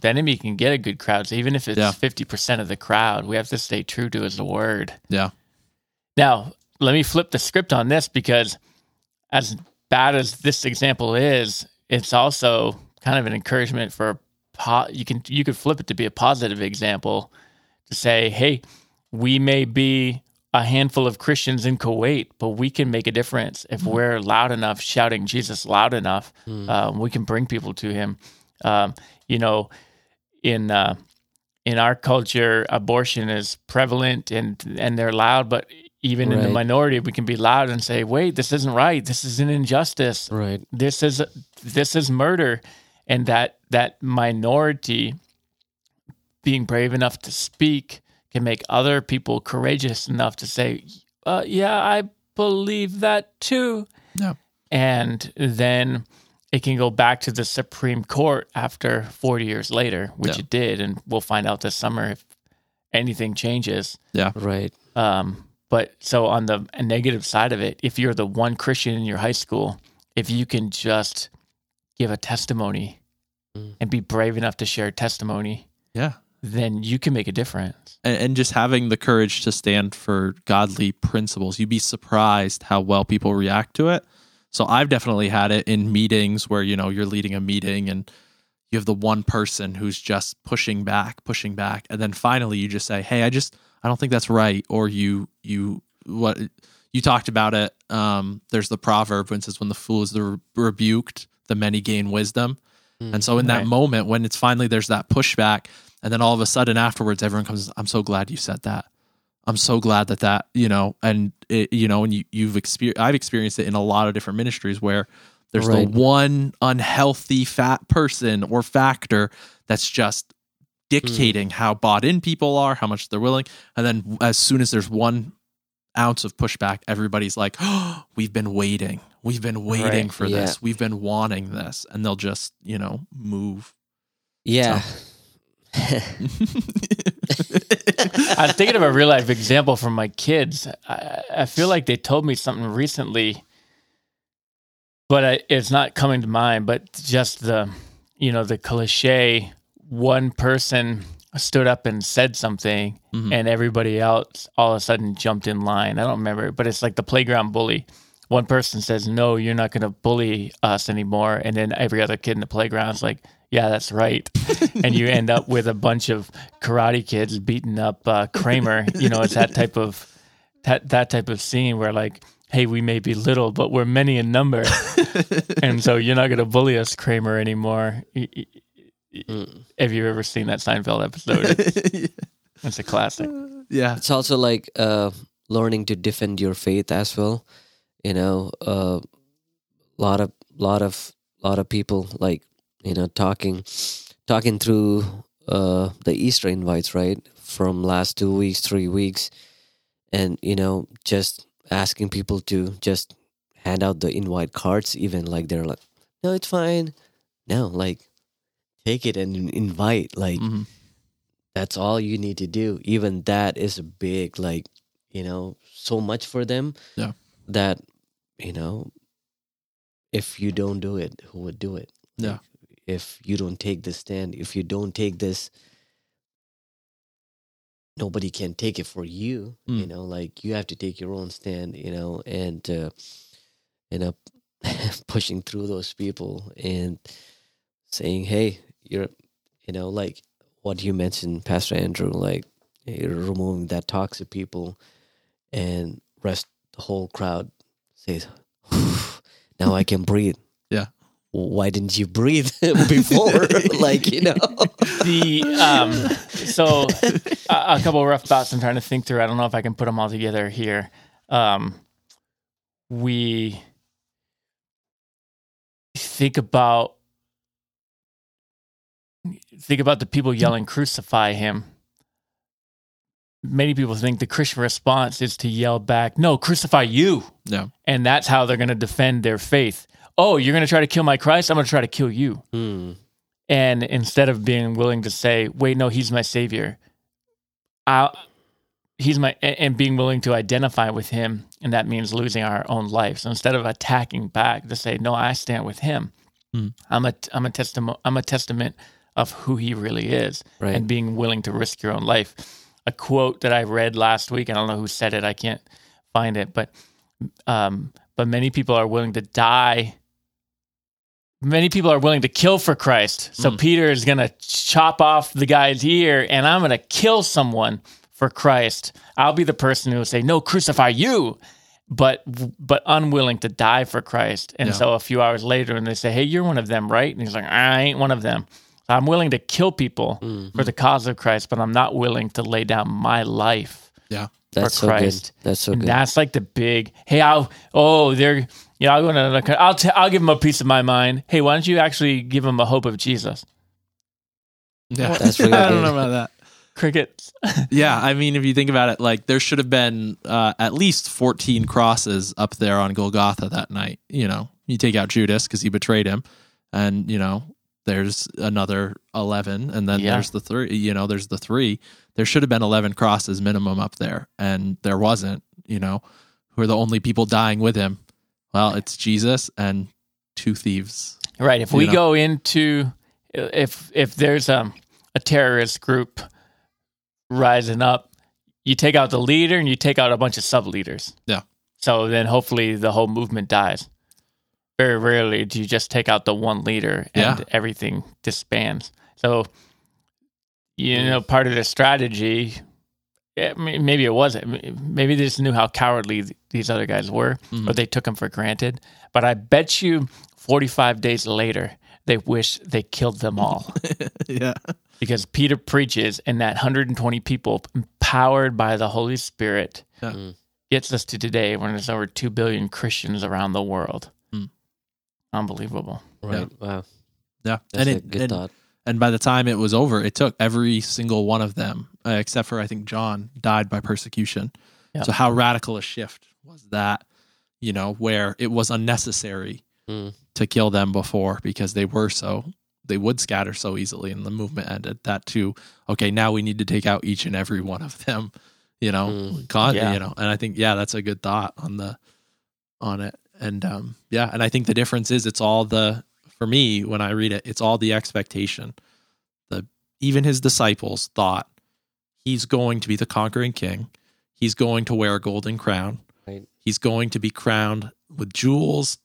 enemy can get a good crowd. So even if it's 50% of the crowd, we have to stay true to his word. Yeah. Now, let me flip the script on this, because as bad as this example is, it's also kind of an encouragement for you could flip it to be a positive example, to say, hey, we may be a handful of Christians in Kuwait, but we can make a difference if we're loud enough, shouting Jesus loud enough. We can bring people to him. In our culture, abortion is prevalent and they're loud, but even in the minority, we can be loud and say, wait, this isn't right. This is an injustice. Right. This is murder. And that minority being brave enough to speak can make other people courageous enough to say, I believe that too. Yeah. And then it can go back to the Supreme Court after 40 years later, which it did. And we'll find out this summer if anything changes. Yeah. Right. But so on the negative side of it, if you're the one Christian in your high school, if you can just give a testimony and be brave enough to share testimony. Yeah. Then you can make a difference. And just having the courage to stand for godly principles. You'd be surprised how well people react to it. So I've definitely had it in meetings where, you're leading a meeting and you have the one person who's just pushing back. And then finally you just say, hey, I don't think that's right. Or you talked about it. There's the proverb, for instance, when the fool is rebuked, the many gain wisdom. And so in that moment, when it's finally, there's that pushback, and then all of a sudden afterwards, everyone comes, I'm so glad you said that. I'm so glad that, I've experienced it in a lot of different ministries where there's the one unhealthy fat person or factor that's just dictating how bought in people are, how much they're willing. And then as soon as there's 1 ounce of pushback, everybody's like, oh, we've been waiting for this. We've been wanting this. And they'll just, move Yeah. So. I'm thinking of a real life example from my kids. I feel like they told me something recently, but it's not coming to mind. But just the cliche, one person stood up and said something, mm-hmm. and everybody else all of a sudden jumped in line. I don't remember, but it's like the playground bully. One person says, "No, you're not going to bully us anymore," and then every other kid in the playground is like, "Yeah, that's right," and you end up with a bunch of karate kids beating up Kramer. You know, it's that type of scene where, like, hey, we may be little, but we're many in number, and so you're not going to bully us, Kramer, anymore. Have you ever seen that Seinfeld episode? It's a classic. Yeah, it's also like learning to defend your faith as well. You know, a lot of people, like, you know, talking through the Easter invites, right, from last 2 weeks, 3 weeks, and, you know, just asking people to just hand out the invite cards, even like they're like, no, it's fine. No, like, take it and invite. Like, mm-hmm. that's all you need to do. Even that is a big, like, you know, so much for them. Yeah. That, you know, if you don't do it, who would do it? Yeah. Like, if you don't take this stand, if you don't take this, nobody can take it for you. Mm. You know, like, you have to take your own stand, you know, and, you know, pushing through those people and saying, hey, you're, you know, like what you mentioned, Pastor Andrew, like, you're removing that toxic people, and rest the whole crowd says, now I can breathe. Yeah. Why didn't you breathe before? Like, you know. So a couple of rough thoughts I'm trying to think through. I don't know if I can put them all together here. We think about the people yelling, crucify him. Many people think the Christian response is to yell back, no, crucify you. Yeah. And that's how they're going to defend their faith. Oh, you're going to try to kill my Christ? I'm going to try to kill you. Mm. And instead of being willing to say, wait, no, he's my Savior. And being willing to identify with him, and that means losing our own lives. So instead of attacking back, to say, no, I stand with him. Mm. I'm a testament of who he really is, right. And being willing to risk your own life. A quote that I read last week, I don't know who said it, I can't find it, but many people are willing to die. Many people are willing to kill for Christ. So Peter is going to chop off the guy's ear, and I'm going to kill someone for Christ. I'll be the person who will say, no, crucify you, but unwilling to die for Christ. And so a few hours later, and they say, hey, you're one of them, right? And he's like, I ain't one of them. I'm willing to kill people for the cause of Christ, but I'm not willing to lay down my life for Christ. So good. That's so good. And that's like the big, hey, I'll go to another country. I'll give them a piece of my mind. Hey, why don't you actually give them a hope of Jesus? Yeah, that's really good. I don't know about that. Crickets. Yeah, I mean, if you think about it, like, there should have been at least 14 crosses up there on Golgotha that night. You know, you take out Judas because he betrayed him, and, you know, there's another 11, and then there's the three. You know, there's the three. There should have been 11 crosses minimum up there, and there wasn't. You know, who are the only people dying with him? Well, it's Jesus and two thieves. Right. If we go into if there's a terrorist group rising up, you take out the leader and you take out a bunch of sub leaders. Yeah. So then hopefully the whole movement dies. Very rarely do you just take out the one leader and everything disbands. So, you know, part of the strategy, maybe it wasn't. Maybe they just knew how cowardly these other guys were, or they took them for granted. But I bet you 45 days later, they wish they killed them all. Yeah. Because Peter preaches, and that 120 people, empowered by the Holy Spirit, gets us to today when there's over 2 billion Christians around the world. Unbelievable. Right. Yeah. Wow. Yeah. That's a good thought. And by the time it was over, it took every single one of them, except for, I think, John, died by persecution. Yeah. So how radical a shift was that, you know, where it was unnecessary to kill them before because they were so they would scatter so easily, and the movement ended that too. Okay, now we need to take out each and every one of them, you know. You know, and I think that's a good thought on it. And and I think the difference is for me, when I read it, it's all the expectation. Even his disciples thought he's going to be the conquering king. He's going to wear a golden crown. Right. He's going to be crowned with jewels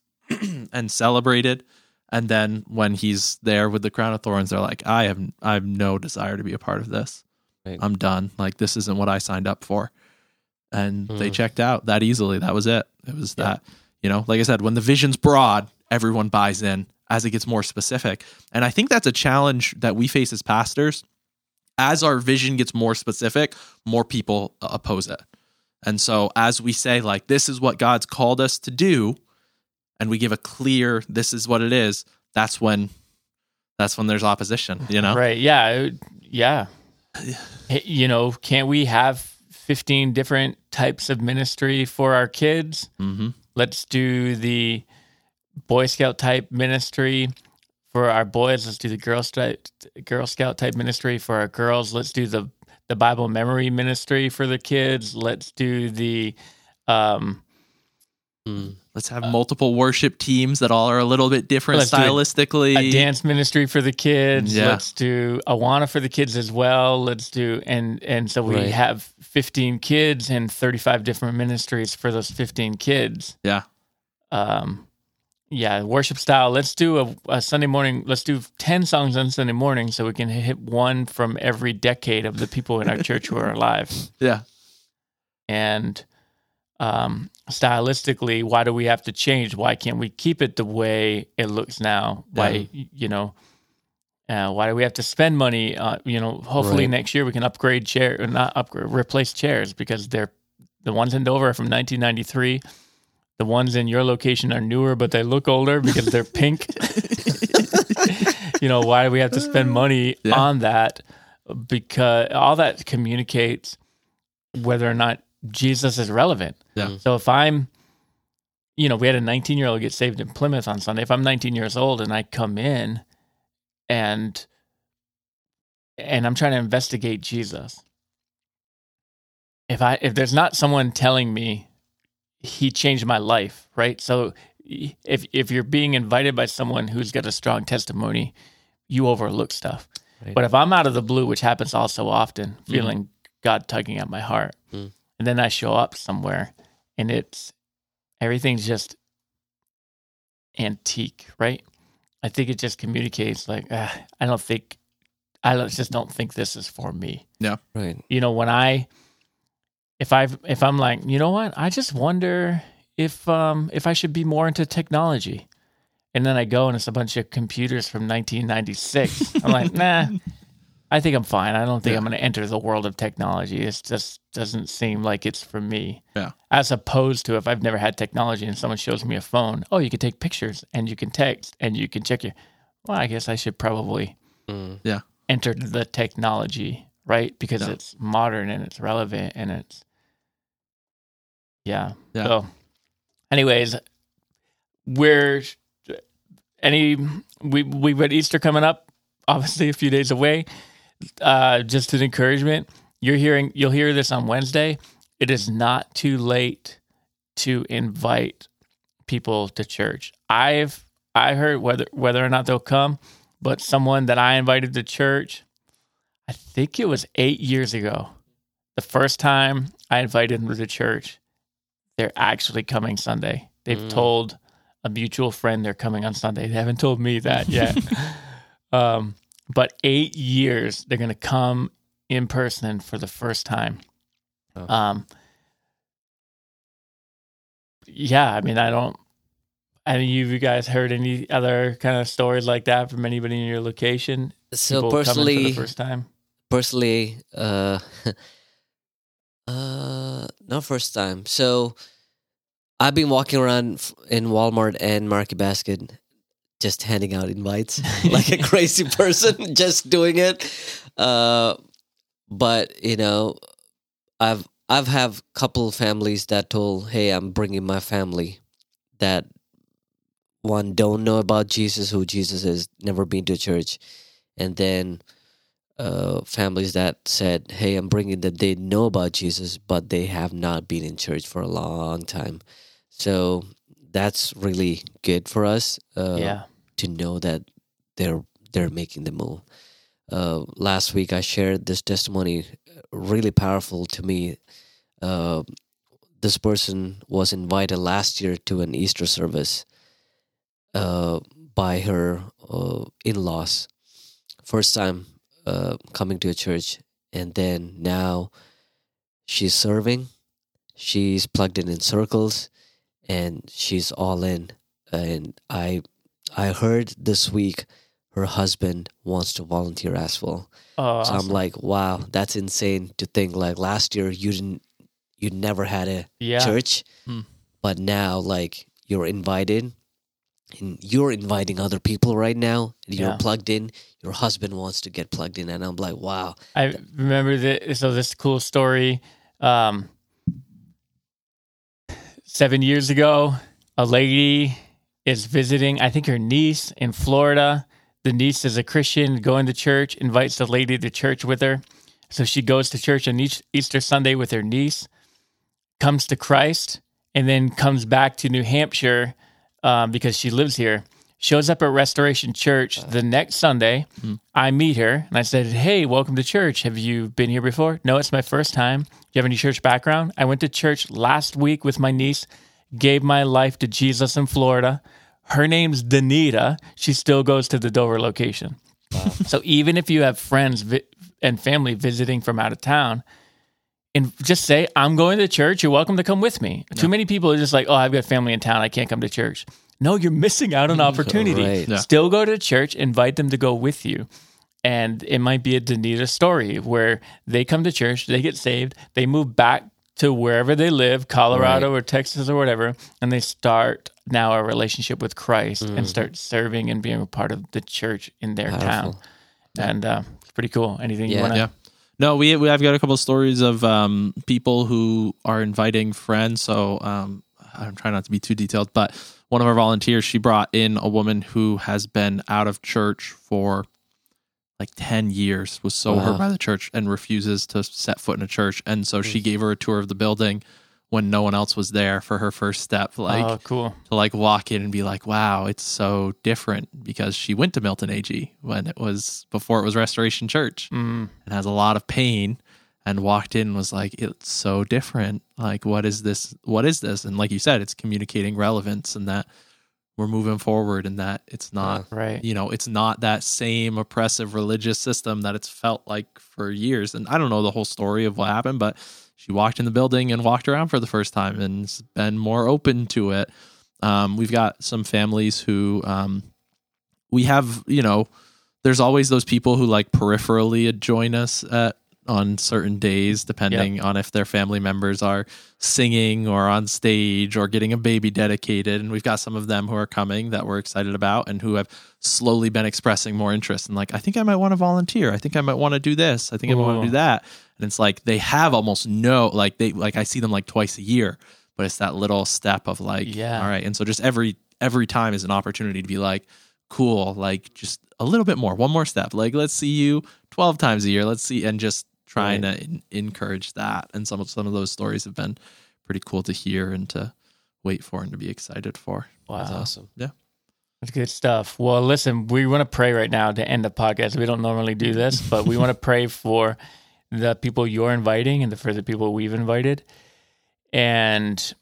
and celebrated. And then when he's there with the crown of thorns, they're like, I have no desire to be a part of this. Right. I'm done. Like, this isn't what I signed up for. And they checked out that easily. That was it. It was that, you know, like I said, when the vision's broad, everyone buys in. As it gets more specific. And I think that's a challenge that we face as pastors. As our vision gets more specific, more people oppose it. And so as we say, like, this is what God's called us to do, and we give a clear, this is what it is, that's when there's opposition, you know? Right, yeah. You know, can't we have 15 different types of ministry for our kids? Mm-hmm. Let's do the Boy Scout type ministry for our boys. Let's do the Girl Scout type ministry for our girls. Let's do the Bible memory ministry for the kids. Let's do the let's have multiple worship teams that all are a little bit different stylistically. A dance ministry for the kids. Yeah. Let's do Awana for the kids as well. Let's do so we have 15 kids and 35 different ministries for those 15 kids. Yeah. Yeah, worship style. Let's do a Sunday morning. Let's do 10 songs on Sunday morning so we can hit one from every decade of the people in our church who are alive. Yeah. And stylistically, why do we have to change? Why can't we keep it the way it looks now? Why, why do we have to spend money? Hopefully next year we can upgrade replace chairs, because they're the ones in Dover are from 1993. The ones in your location are newer, but they look older because they're pink. You know, why do we have to spend money on that? Because all that communicates whether or not Jesus is relevant. Yeah. So if I'm, you know, we had a 19-year-old get saved in Plymouth on Sunday. If I'm 19 years old and I come in and I'm trying to investigate Jesus, if there's not someone telling me, he changed my life, right? So if you're being invited by someone who's got a strong testimony, you overlook stuff. Right. But if I'm out of the blue, which happens all so often, feeling God tugging at my heart, and then I show up somewhere and everything's just antique, right? I think it just communicates like, I just don't think this is for me. Yeah, right. You know, If I'm like, you know what, I just wonder if I should be more into technology, and then I go and it's a bunch of computers from 1996. I'm like, nah, I think I'm fine. I don't think I'm going to enter the world of technology. It just doesn't seem like it's for me. Yeah. As opposed to if I've never had technology and someone shows me a phone, oh, you can take pictures and you can text and you can check well, I guess I should probably enter the technology, right? Because it's modern and it's relevant and it's. Yeah. So, anyways, we've got Easter coming up, obviously a few days away. Just an encouragement. You'll hear this on Wednesday. It is not too late to invite people to church. I heard whether or not they'll come, but someone that I invited to church, I think it was 8 years ago, the first time I invited them to church. They're actually coming Sunday. They've told a mutual friend they're coming on Sunday. They haven't told me that yet. But 8 years, they're going to come in person for the first time. Oh. I mean, you guys heard any other kind of stories like that from anybody in your location? So people personally, coming for the first time? Not first time. So I've been walking around in Walmart and Market Basket just handing out invites like a crazy person, just doing it. But you know, I've have couple families that told, hey, I'm bringing my family, that one, don't know about Jesus, who Jesus is, never been to church. And then families that said, hey, I'm bringing that they know about Jesus, but they have not been in church for a long time. So that's really good for us to know that they're making the move. Last week I shared this testimony, really powerful to me. This person was invited last year to an Easter service by her in-laws. First time coming to a church, and then now she's serving. She's plugged in circles, and she's all in. And I heard this week her husband wants to volunteer as well. Oh, so awesome. I'm like, wow, that's insane to think. Like last year, you never had a church, but now like you're invited, and you're inviting other people right now. And you're plugged in. Your husband wants to get plugged in, and I'm like, wow. I remember that. So this cool story. 7 years ago, a lady is visiting, I think her niece in Florida. The niece is a Christian, going to church, invites the lady to church with her. So she goes to church on Easter Sunday with her niece, comes to Christ, and then comes back to New Hampshire because she lives here. Shows up at Restoration Church the next Sunday. I meet her, and I said, hey, welcome to church. Have you been here before? No, it's my first time. Do you have any church background? I went to church last week with my niece, gave my life to Jesus in Florida. Her name's Danita. She still goes to the Dover location. Wow. So even if you have friends and family visiting from out of town, and just say, I'm going to church. You're welcome to come with me. Yeah. Too many people are just like, oh, I've got family in town. I can't come to church. No, you're missing out on opportunity. Right. Yeah. Still go to church. Invite them to go with you. And it might be a Danita story where they come to church, they get saved, they move back to wherever they live, Colorado or Texas or whatever, and they start now a relationship with Christ and start serving and being a part of the church in their town. And it's pretty cool. Anything you want to... Yeah. No, we I've got a couple of stories of people who are inviting friends. So I'm trying not to be too detailed, but one of our volunteers, she brought in a woman who has been out of church for like 10 years, was so hurt by the church and refuses to set foot in a church. And so she gave her a tour of the building when no one else was there for her first step, like to like walk in and be like, wow, it's so different, because she went to Milton AG when it was, before it was Restoration Church, and has a lot of pain, and walked in and was like, it's so different. Like, what is this? What is this? And like you said, it's communicating relevance and that we're moving forward, and that it's not, you know, it's not that same oppressive religious system that it's felt like for years. And I don't know the whole story of what happened, but she walked in the building and walked around for the first time and has been more open to it. We've got some families who we have, you know, there's always those people who like peripherally join us on certain days, depending on if their family members are singing or on stage or getting a baby dedicated. And we've got some of them who are coming that we're excited about and who have slowly been expressing more interest. And like, I think I might want to volunteer. I think I might want to do this. I think I might want to do that. And it's like, they have almost no, like they, like I see them like twice a year, but it's that little step of like, all right. And so just every time is an opportunity to be like, cool, like just a little bit more, one more step. Like, let's see you 12 times a year. Let's see. And just trying to encourage that. And some of those stories have been pretty cool to hear and to wait for and to be excited for. Wow. That's awesome. Yeah. That's good stuff. Well, listen, we want to pray right now to end the podcast. We don't normally do this, but we want to pray for the people you're inviting and for the people we've invited. And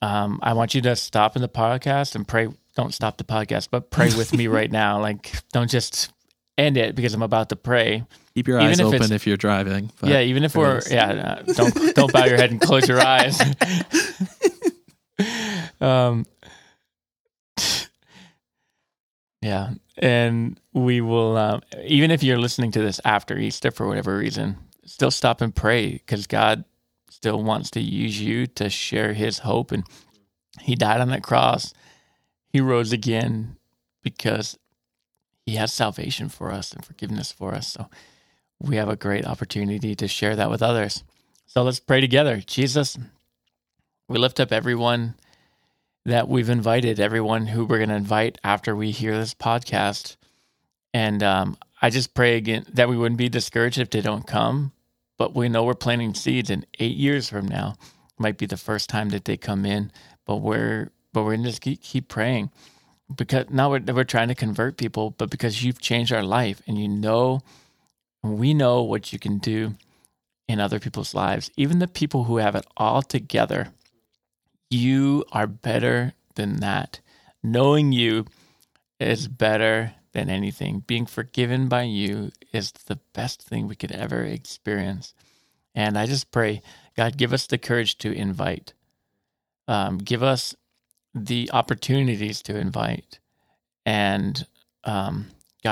I want you to stop in the podcast and pray. Don't stop the podcast, but pray with me right now. Like, don't just end it because I'm about to pray. Keep your eyes open if you're driving. But yeah, even if we're don't bow your head and close your eyes. Yeah, and we will even if you're listening to this after Easter for whatever reason, still stop and pray, because God still wants to use you to share His hope, and He died on that cross. He rose again because He has salvation for us and forgiveness for us. So we have a great opportunity to share that with others. So let's pray together. Jesus, we lift up everyone that we've invited, everyone who we're going to invite after we hear this podcast. And I just pray again that we wouldn't be discouraged if they don't come, but we know we're planting seeds, and 8 years from now might be the first time that they come in, but we're going to just keep praying, because now we're trying to convert people, but because you've changed our life, and we know what you can do in other people's lives. Even the people who have it all together, you are better than that. Knowing you is better than anything. Being forgiven by you is the best thing we could ever experience. And I just pray, God, give us the courage to invite. Give us the opportunities to invite. And God,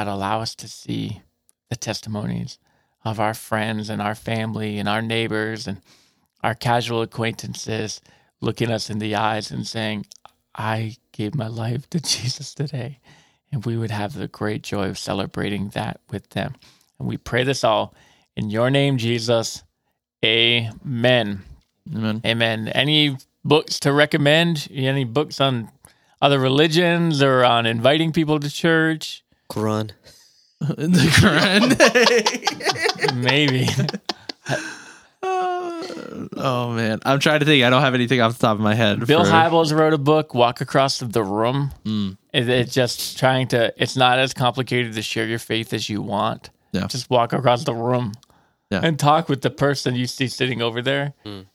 allow us to see the testimonies of our friends and our family and our neighbors and our casual acquaintances looking us in the eyes and saying, I gave my life to Jesus today. And we would have the great joy of celebrating that with them. And we pray this all in your name, Jesus. Amen. Amen. Amen. Any books to recommend? Any books on other religions or on inviting people to church? Quran. The Quran? Maybe. Oh, man. I'm trying to think. I don't have anything off the top of my head. Bill Hybels wrote a book, Walk Across the Room. It's just trying to, it's not as complicated to share your faith as you want. Yeah. Just walk across the room and talk with the person you see sitting over there.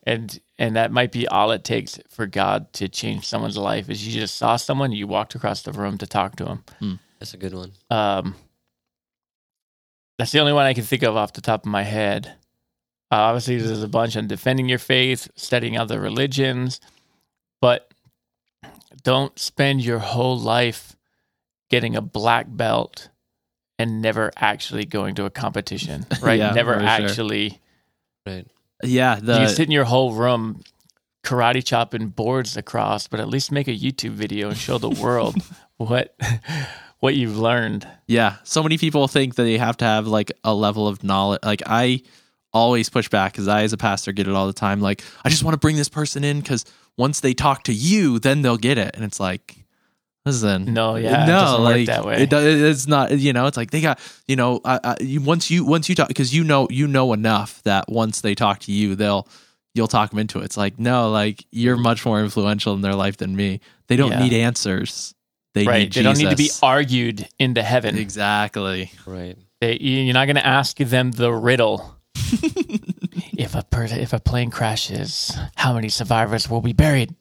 And that might be all it takes for God to change someone's life, is you just saw someone, you walked across the room to talk to them. That's a good one. That's the only one I can think of off the top of my head. Obviously, there's a bunch on defending your faith, studying other religions, but don't spend your whole life getting a black belt and never actually going to a competition, right? Right. Yeah. You sit in your whole room karate chopping boards across, but at least make a YouTube video and show the world what you've learned. Yeah. So many people think that they have to have like a level of knowledge. Like I always push back, because I, as a pastor, get it all the time. Like, I just want to bring this person in because once they talk to you, then they'll get it. And it's like, listen, no, it doesn't work that way. It's not, it's like they got, once you talk, because you know enough that once they talk to you, you'll talk them into it. It's like, no, like you're much more influential in their life than me. They don't need answers. They need Jesus. They don't need to be argued into heaven. Exactly. Right. You're not going to ask them the riddle. If a plane crashes, how many survivors will be buried?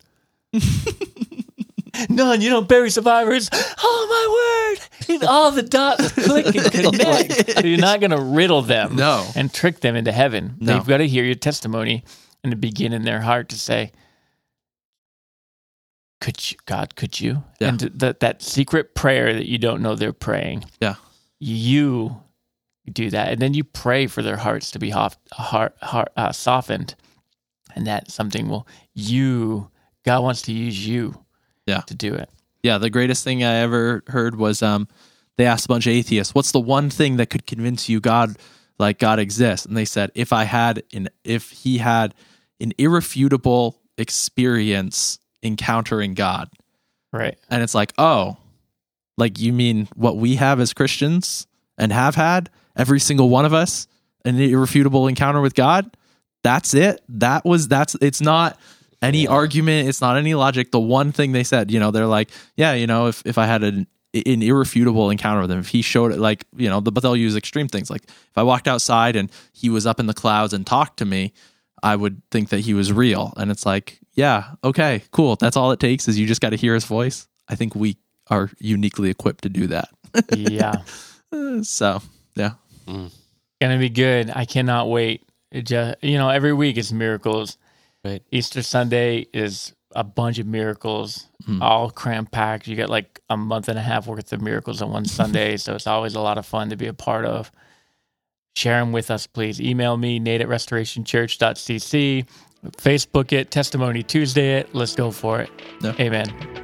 None. You don't bury survivors. Oh my word! All the dots click and connect. So you're not going to riddle them, and trick them into heaven. No. They've got to hear your testimony and to begin in their heart to say, "Could you, God? Could you?" Yeah. And that secret prayer that you don't know they're praying. Yeah, you. You do that, and then you pray for their hearts to be softened, and that something will. God wants to use you, to do it. Yeah, the greatest thing I ever heard was they asked a bunch of atheists, "What's the one thing that could convince you God exists?" And they said, "If he had an irrefutable experience encountering God, right?" And it's like, oh, like you mean what we have as Christians and have had? Every single one of us, an irrefutable encounter with God. That's it. It's not any argument. It's not any logic. The one thing they said, they're like, if I had an irrefutable encounter with him, if he showed it, but they'll use extreme things. Like if I walked outside and he was up in the clouds and talked to me, I would think that he was real. And it's like, yeah, okay, cool. That's all it takes, is you just got to hear his voice. I think we are uniquely equipped to do that. Yeah. So, yeah. Gonna be good. I cannot wait. It just, every week is miracles. Right. Easter Sunday is a bunch of miracles, all cram-packed. You get like a month and a half worth of miracles on one Sunday, so it's always a lot of fun to be a part of. Share them with us, please. Email me, nate@restorationchurch.cc. Facebook it, Testimony Tuesday it. Let's go for it. Yeah. Amen.